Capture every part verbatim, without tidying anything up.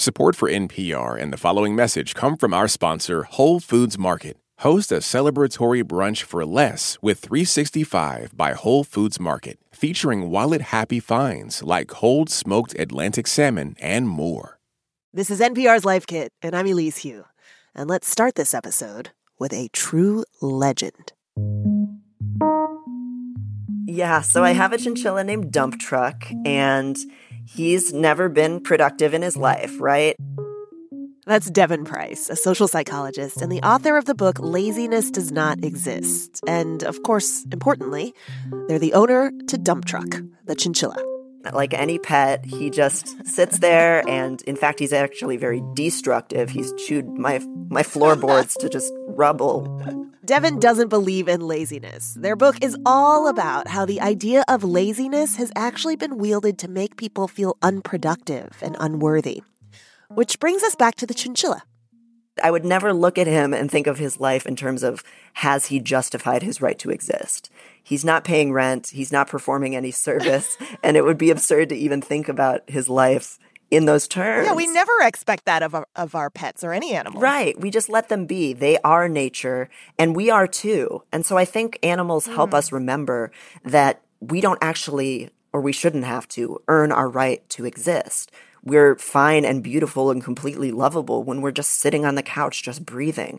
Support for N P R and the following message come from our sponsor, Whole Foods Market. Host a celebratory brunch for less with three sixty-five by Whole Foods Market, featuring wallet-happy finds like cold smoked Atlantic salmon and more. This is N P R's Life Kit, and I'm Elise Hugh. And let's start this episode with a true legend. Yeah, so I have a chinchilla named Dump Truck, and he's never been productive in his life, right? That's Devon Price, a social psychologist and the author of the book Laziness Does Not Exist. And, of course, importantly, they're the owner to Dump Truck, the chinchilla. Like any pet, he just sits there, and, in fact, he's actually very destructive. He's chewed my my floorboards to just rubble. Devon doesn't believe in laziness. Their book is all about how the idea of laziness has actually been wielded to make people feel unproductive and unworthy. Which brings us back to the chinchilla. I would never look at him and think of his life in terms of, has he justified his right to exist? He's not paying rent. He's not performing any service. And it would be absurd to even think about his life in those terms. Yeah, we never expect that of our, of our pets or any animal. Right. We just let them be. They are nature, and we are too. And so I think animals mm. help us remember that we don't actually, or we shouldn't have to, earn our right to exist. We're fine and beautiful and completely lovable when we're just sitting on the couch, just breathing.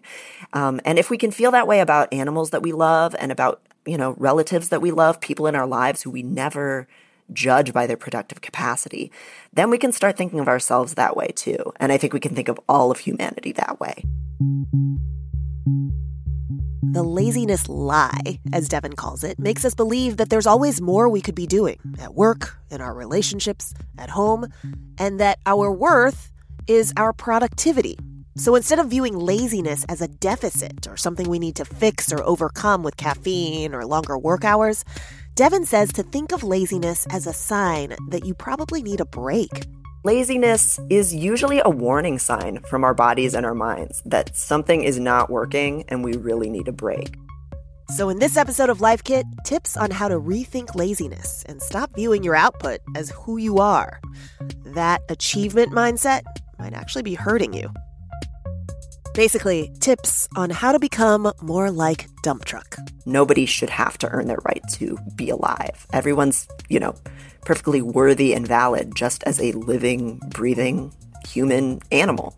Um, and if we can feel that way about animals that we love and about, you know, relatives that we love, people in our lives who we never judge by their productive capacity, then we can start thinking of ourselves that way too. And I think we can think of all of humanity that way. The laziness lie, as Devon calls it, makes us believe that there's always more we could be doing at work, in our relationships, at home, and that our worth is our productivity. So instead of viewing laziness as a deficit or something we need to fix or overcome with caffeine or longer work hours, Devon says to think of laziness as a sign that you probably need a break. Laziness is usually a warning sign from our bodies and our minds that something is not working and we really need a break. So in this episode of Life Kit, tips on how to rethink laziness and stop viewing your output as who you are. That achievement mindset might actually be hurting you. Basically, tips on how to become more like Dump Truck. Nobody should have to earn their right to be alive. Everyone's, you know, perfectly worthy and valid just as a living, breathing human animal.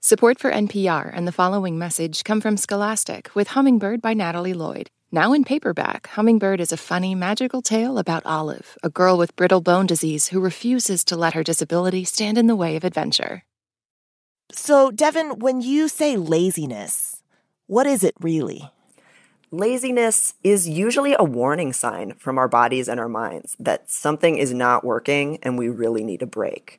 Support for N P R and the following message come from Scholastic with Hummingbird by Natalie Lloyd. Now in paperback, Hummingbird is a funny, magical tale about Olive, a girl with brittle bone disease who refuses to let her disability stand in the way of adventure. So, Devon, when you say laziness, what is it really? Laziness is usually a warning sign from our bodies and our minds that something is not working and we really need a break.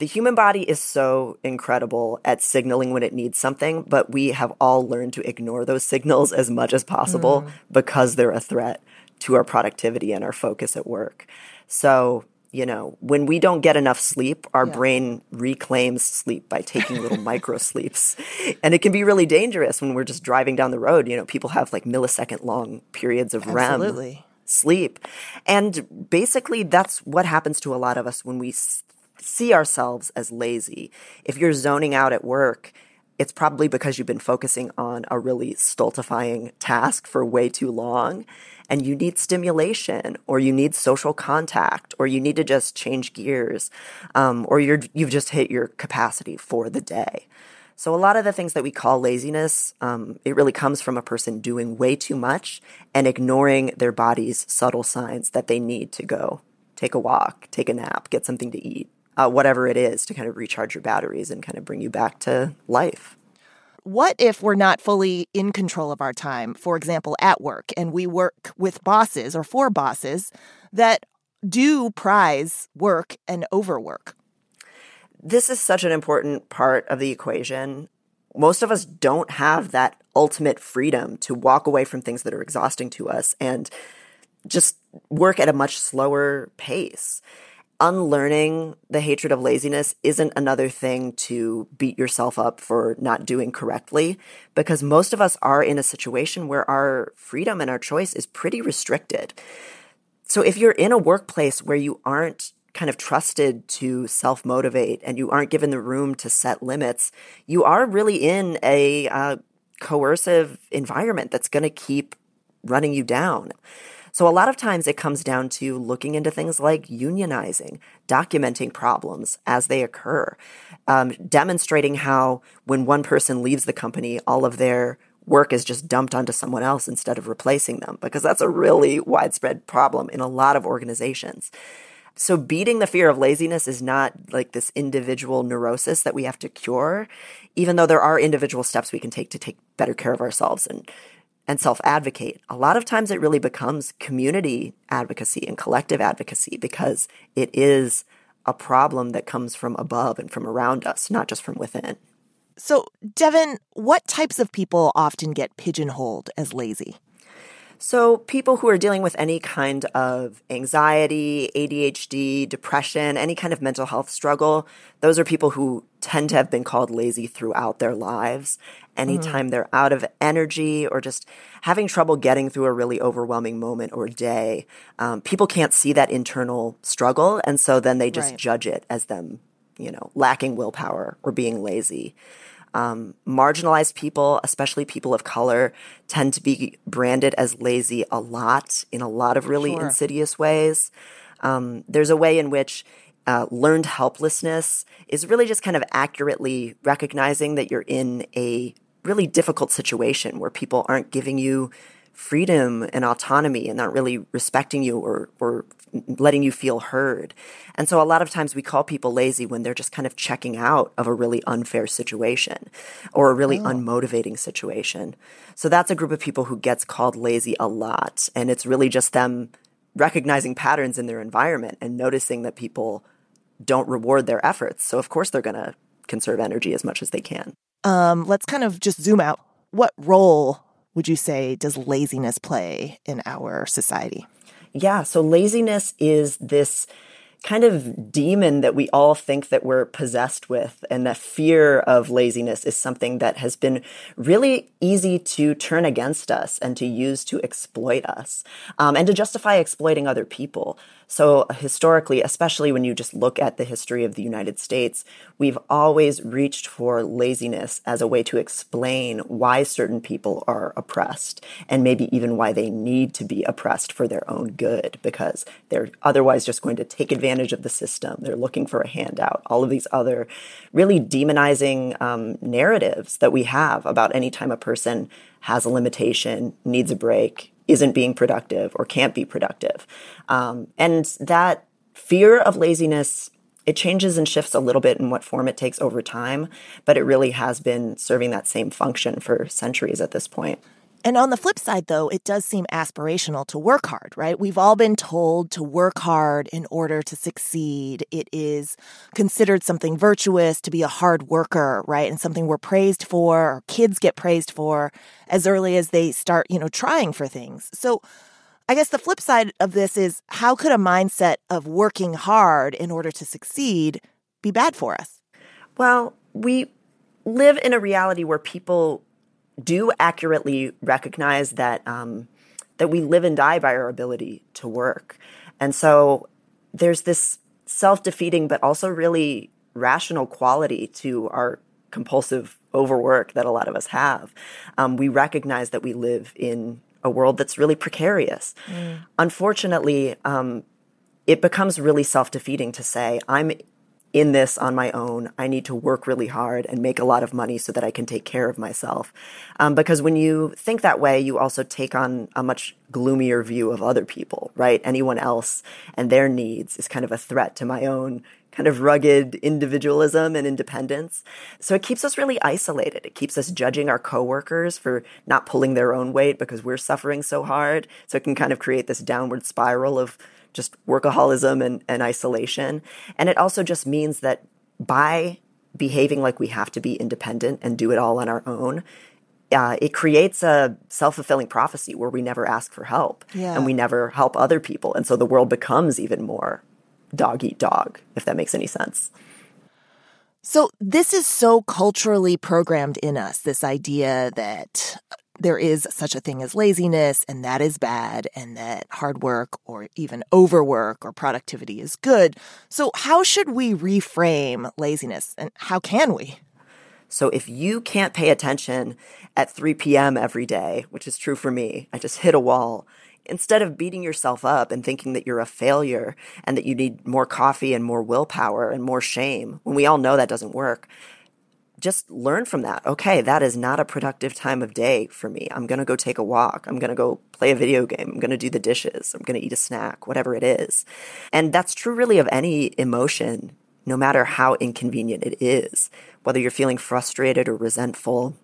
The human body is so incredible at signaling when it needs something, but we have all learned to ignore those signals as much as possible mm. because they're a threat to our productivity and our focus at work. So, you know, when we don't get enough sleep, our yeah. brain reclaims sleep by taking little micro sleeps. And it can be really dangerous when we're just driving down the road. You know, people have like millisecond long periods of R E M. Absolutely. Sleep. And basically that's what happens to a lot of us when we see ourselves as lazy. If you're zoning out at work, it's probably because you've been focusing on a really stultifying task for way too long, and you need stimulation, or you need social contact, or you need to just change gears, um, or you're, you've just hit your capacity for the day. So a lot of the things that we call laziness, um, it really comes from a person doing way too much and ignoring their body's subtle signs that they need to go take a walk, take a nap, get something to eat. Uh, whatever it is to kind of recharge your batteries and kind of bring you back to life. What if we're not fully in control of our time, for example, at work, and we work with bosses or for bosses that do prize work and overwork? This is such an important part of the equation. Most of us don't have that ultimate freedom to walk away from things that are exhausting to us and just work at a much slower pace. Unlearning the hatred of laziness isn't another thing to beat yourself up for not doing correctly, because most of us are in a situation where our freedom and our choice is pretty restricted. So if you're in a workplace where you aren't kind of trusted to self-motivate and you aren't given the room to set limits, you are really in a uh, coercive environment that's going to keep running you down. So a lot of times it comes down to looking into things like unionizing, documenting problems as they occur, um, demonstrating how when one person leaves the company, all of their work is just dumped onto someone else instead of replacing them, because that's a really widespread problem in a lot of organizations. So beating the fear of laziness is not like this individual neurosis that we have to cure, even though there are individual steps we can take to take better care of ourselves and and self-advocate. A lot of times it really becomes community advocacy and collective advocacy, because it is a problem that comes from above and from around us, not just from within. So, Devon, what types of people often get pigeonholed as lazy? So people who are dealing with any kind of anxiety, A D H D, depression, any kind of mental health struggle, those are people who tend to have been called lazy throughout their lives. Anytime mm. they're out of energy or just having trouble getting through a really overwhelming moment or day, um, people can't see that internal struggle. And so then they just right. judge it as them, you know, lacking willpower or being lazy. Um, marginalized people, especially people of color, tend to be branded as lazy a lot in a lot of really Sure. insidious ways. Um, there's a way in which uh, learned helplessness is really just kind of accurately recognizing that you're in a really difficult situation where people aren't giving you freedom and autonomy and not really respecting you or or letting you feel heard. And so a lot of times we call people lazy when they're just kind of checking out of a really unfair situation or a really oh. unmotivating situation. So that's a group of people who gets called lazy a lot. And it's really just them recognizing patterns in their environment and noticing that people don't reward their efforts. So of course they're going to conserve energy as much as they can. Um, let's kind of just zoom out. What role would you say does laziness play in our society? Yeah, so laziness is this kind of demon that we all think that we're possessed with, and that fear of laziness is something that has been really easy to turn against us and to use to exploit us, um, and to justify exploiting other people. So historically, especially when you just look at the history of the United States, we've always reached for laziness as a way to explain why certain people are oppressed, and maybe even why they need to be oppressed for their own good, because they're otherwise just going to take advantage of the system. They're looking for a handout. All of these other really demonizing um, narratives that we have about any time a person has a limitation, needs a break, isn't being productive or can't be productive. Um, and that fear of laziness, it changes and shifts a little bit in what form it takes over time, but it really has been serving that same function for centuries at this point. And on the flip side, though, it does seem aspirational to work hard, right? We've all been told to work hard in order to succeed. It is considered something virtuous to be a hard worker, right? And something we're praised for, or kids get praised for as early as they start, you know, trying for things. So I guess the flip side of this is, how could a mindset of working hard in order to succeed be bad for us? Well, we live in a reality where people do accurately recognize that um, that we live and die by our ability to work. And so there's this self-defeating but also really rational quality to our compulsive overwork that a lot of us have, um, we recognize that we live in a world that's really precarious. Mm. Unfortunately, um, it becomes really self-defeating to say, I'm in this on my own. I need to work really hard and make a lot of money so that I can take care of myself. Um, because when you think that way, you also take on a much gloomier view of other people, right? Anyone else and their needs is kind of a threat to my own kind of rugged individualism and independence. So it keeps us really isolated. It keeps us judging our coworkers for not pulling their own weight because we're suffering so hard. So it can kind of create this downward spiral of just workaholism and, and isolation. And it also just means that by behaving like we have to be independent and do it all on our own, uh, it creates a self-fulfilling prophecy where we never ask for help yeah. and we never help other people. And so the world becomes even more dog eat dog, if that makes any sense. So this is so culturally programmed in us, this idea that there is such a thing as laziness, and that is bad, and that hard work or even overwork or productivity is good. So how should we reframe laziness, and how can we? So if you can't pay attention at three p.m. every day, which is true for me, I just hit a wall, instead of beating yourself up and thinking that you're a failure and that you need more coffee and more willpower and more shame, when we all know that doesn't work, just learn from that. Okay, that is not a productive time of day for me. I'm going to go take a walk. I'm going to go play a video game. I'm going to do the dishes. I'm going to eat a snack, whatever it is. And that's true really of any emotion, no matter how inconvenient it is, whether you're feeling frustrated or resentful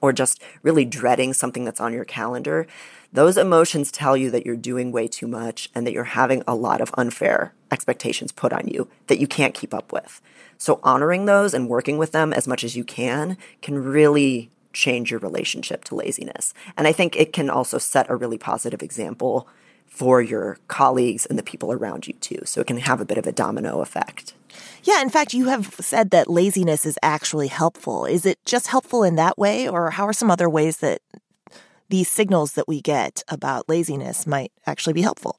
or just really dreading something that's on your calendar. Those emotions tell you that you're doing way too much and that you're having a lot of unfair expectations put on you that you can't keep up with. So honoring those and working with them as much as you can can really change your relationship to laziness. And I think it can also set a really positive example for your colleagues and the people around you too. So it can have a bit of a domino effect. Yeah, in fact, you have said that laziness is actually helpful. Is it just helpful in that way, or how are some other ways that these signals that we get about laziness might actually be helpful?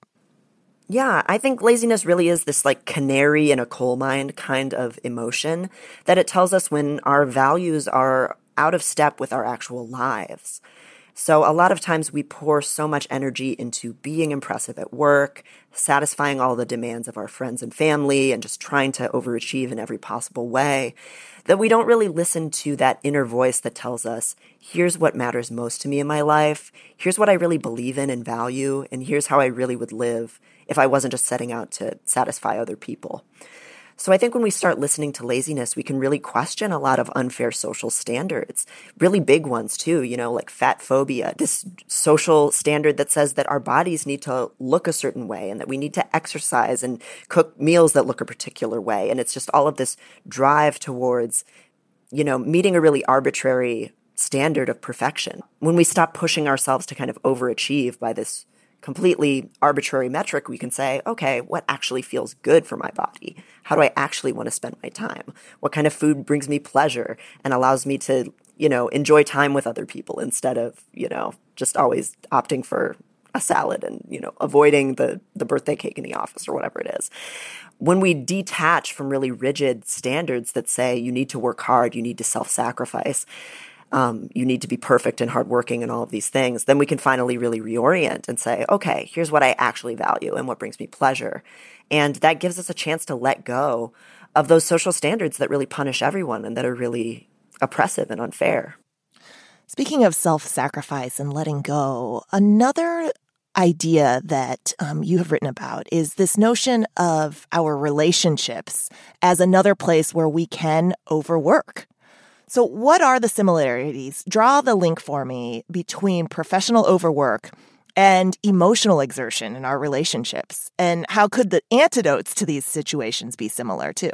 Yeah, I think laziness really is this like canary in a coal mine kind of emotion that it tells us when our values are out of step with our actual lives. So a lot of times we pour so much energy into being impressive at work, satisfying all the demands of our friends and family, and just trying to overachieve in every possible way, that we don't really listen to that inner voice that tells us, here's what matters most to me in my life, here's what I really believe in and value, and here's how I really would live if I wasn't just setting out to satisfy other people. So I think when we start listening to laziness, we can really question a lot of unfair social standards, really big ones too, you know, like fat phobia, this social standard that says that our bodies need to look a certain way and that we need to exercise and cook meals that look a particular way. And it's just all of this drive towards, you know, meeting a really arbitrary standard of perfection. When we stop pushing ourselves to kind of overachieve by this completely arbitrary metric, we can say, okay, what actually feels good for my body? How do I actually want to spend my time? What kind of food brings me pleasure and allows me to, you know, enjoy time with other people instead of, you know, just always opting for a salad and, you know, avoiding the, the birthday cake in the office or whatever it is. When we detach from really rigid standards that say you need to work hard, you need to self-sacrifice, Um, you need to be perfect and hardworking and all of these things, then we can finally really reorient and say, okay, here's what I actually value and what brings me pleasure. And that gives us a chance to let go of those social standards that really punish everyone and that are really oppressive and unfair. Speaking of self-sacrifice and letting go, another idea that um, you have written about is this notion of our relationships as another place where we can overwork. So what are the similarities? Draw the link for me between professional overwork and emotional exertion in our relationships. And how could the antidotes to these situations be similar too?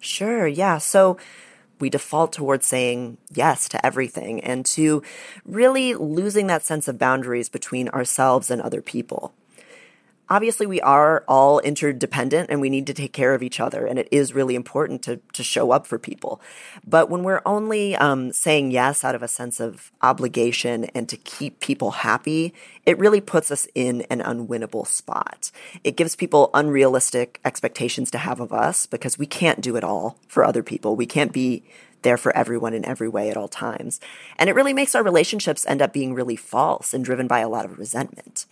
Sure, yeah. So we default towards saying yes to everything and to really losing that sense of boundaries between ourselves and other people. Obviously, we are all interdependent and we need to take care of each other. And it is really important to to show up for people. But when we're only um, saying yes out of a sense of obligation and to keep people happy, it really puts us in an unwinnable spot. It gives people unrealistic expectations to have of us because we can't do it all for other people. We can't be there for everyone in every way at all times. And it really makes our relationships end up being really false and driven by a lot of resentment.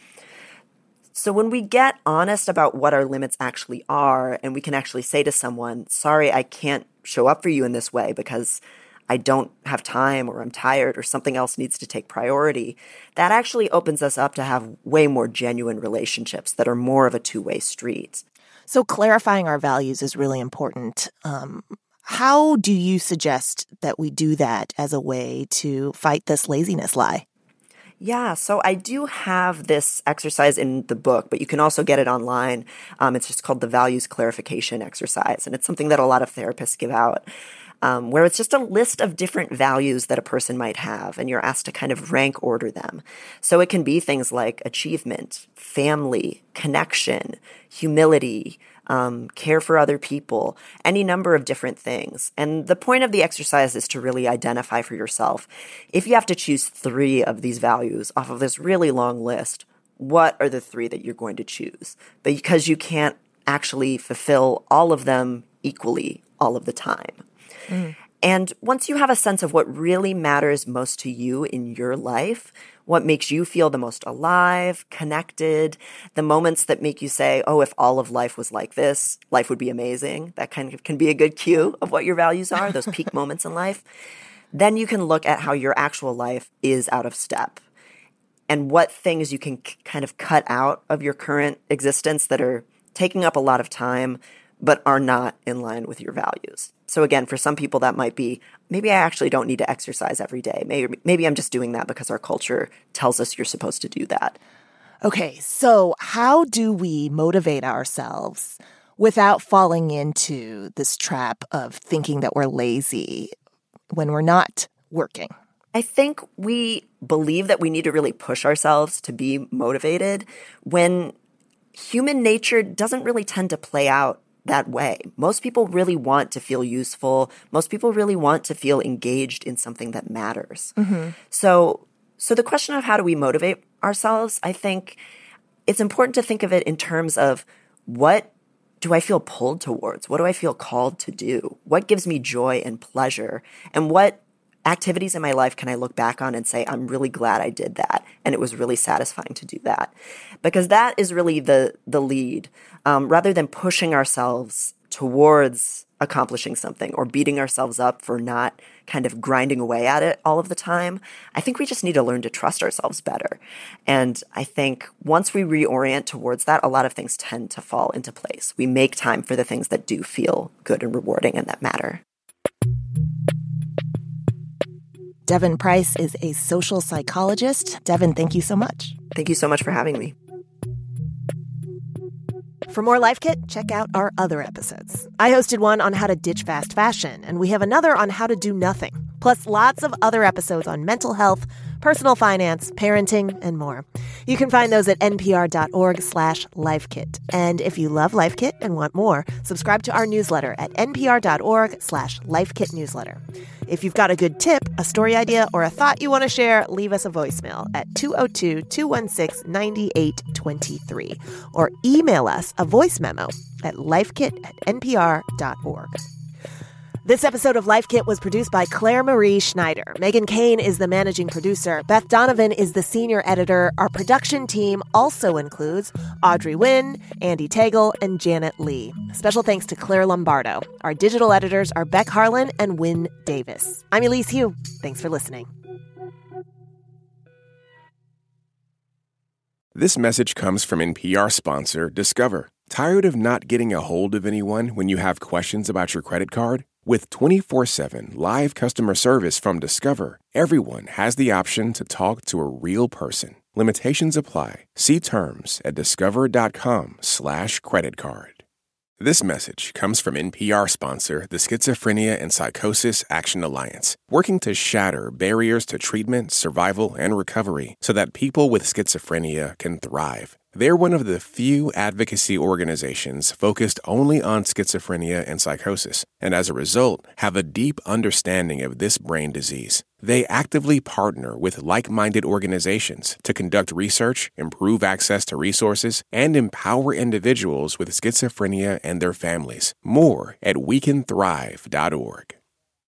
So when we get honest about what our limits actually are, and we can actually say to someone, sorry, I can't show up for you in this way because I don't have time, or I'm tired, or something else needs to take priority, that actually opens us up to have way more genuine relationships that are more of a two-way street. So clarifying our values is really important. Um, how do you suggest that we do that as a way to fight this laziness lie? Yeah, so I do have this exercise in the book, but you can also get it online. Um, it's just called the Values Clarification Exercise, and it's something that a lot of therapists give out. Um, where it's just a list of different values that a person might have, and you're asked to kind of rank order them. So it can be things like achievement, family, connection, humility, um, care for other people, any number of different things. And the point of the exercise is to really identify for yourself, if you have to choose three of these values off of this really long list, what are the three that you're going to choose? Because you can't actually fulfill all of them equally all of the time. Mm. And once you have a sense of what really matters most to you in your life, what makes you feel the most alive, connected, the moments that make you say, oh, if all of life was like this, life would be amazing. That kind of can be a good cue of what your values are, those peak moments in life. Then you can look at how your actual life is out of step and what things you can c- kind of cut out of your current existence that are taking up a lot of time but are not in line with your values. So again, for some people that might be, maybe I actually don't need to exercise every day. Maybe maybe I'm just doing that because our culture tells us you're supposed to do that. Okay, so how do we motivate ourselves without falling into this trap of thinking that we're lazy when we're not working? I think we believe that we need to really push ourselves to be motivated when human nature doesn't really tend to play out that way. Most people really want to feel useful. Most people really want to feel engaged in something that matters. Mm-hmm. So, so the question of how do we motivate ourselves, I think it's important to think of it in terms of what do I feel pulled towards? What do I feel called to do? What gives me joy and pleasure? And what activities in my life can I look back on and say, I'm really glad I did that, and it was really satisfying to do that? Because that is really the the lead. Um, rather than pushing ourselves towards accomplishing something or beating ourselves up for not kind of grinding away at it all of the time, I think we just need to learn to trust ourselves better. And I think once we reorient towards that, a lot of things tend to fall into place. We make time for the things that do feel good and rewarding and that matter. Devon Price is a social psychologist. Devon, thank you so much. Thank you so much for having me. For more Life Kit, check out our other episodes. I hosted one on how to ditch fast fashion, and we have another on how to do nothing, plus lots of other episodes on mental health, personal finance, parenting, and more. You can find those at N P R dot org slash Life Kit. And if you love Life Kit and want more, subscribe to our newsletter at N P R dot org slash Life Kit newsletter. If you've got a good tip, a story idea, or a thought you want to share, leave us a voicemail at two oh two, two one six, nine eight two three or email us a voice memo at lifekit at N P R dot org. This episode of Life Kit was produced by Claire Marie Schneider. Megan Kane is the managing producer. Beth Donovan is the senior editor. Our production team also includes Audrey Wynn, Andy Tagle, and Janet Lee. Special thanks to Claire Lombardo. Our digital editors are Beck Harlan and Wynn Davis. I'm Elise Hugh. Thanks for listening. This message comes from N P R sponsor Discover. Tired of not getting a hold of anyone when you have questions about your credit card? With twenty-four seven live customer service from Discover, everyone has the option to talk to a real person. Limitations apply. See terms at discover dot com slash credit card. This message comes from N P R sponsor, the Schizophrenia and Psychosis Action Alliance, working to shatter barriers to treatment, survival, and recovery so that people with schizophrenia can thrive. They're one of the few advocacy organizations focused only on schizophrenia and psychosis, and as a result, have a deep understanding of this brain disease. They actively partner with like-minded organizations to conduct research, improve access to resources, and empower individuals with schizophrenia and their families. More at We Can Thrive dot org.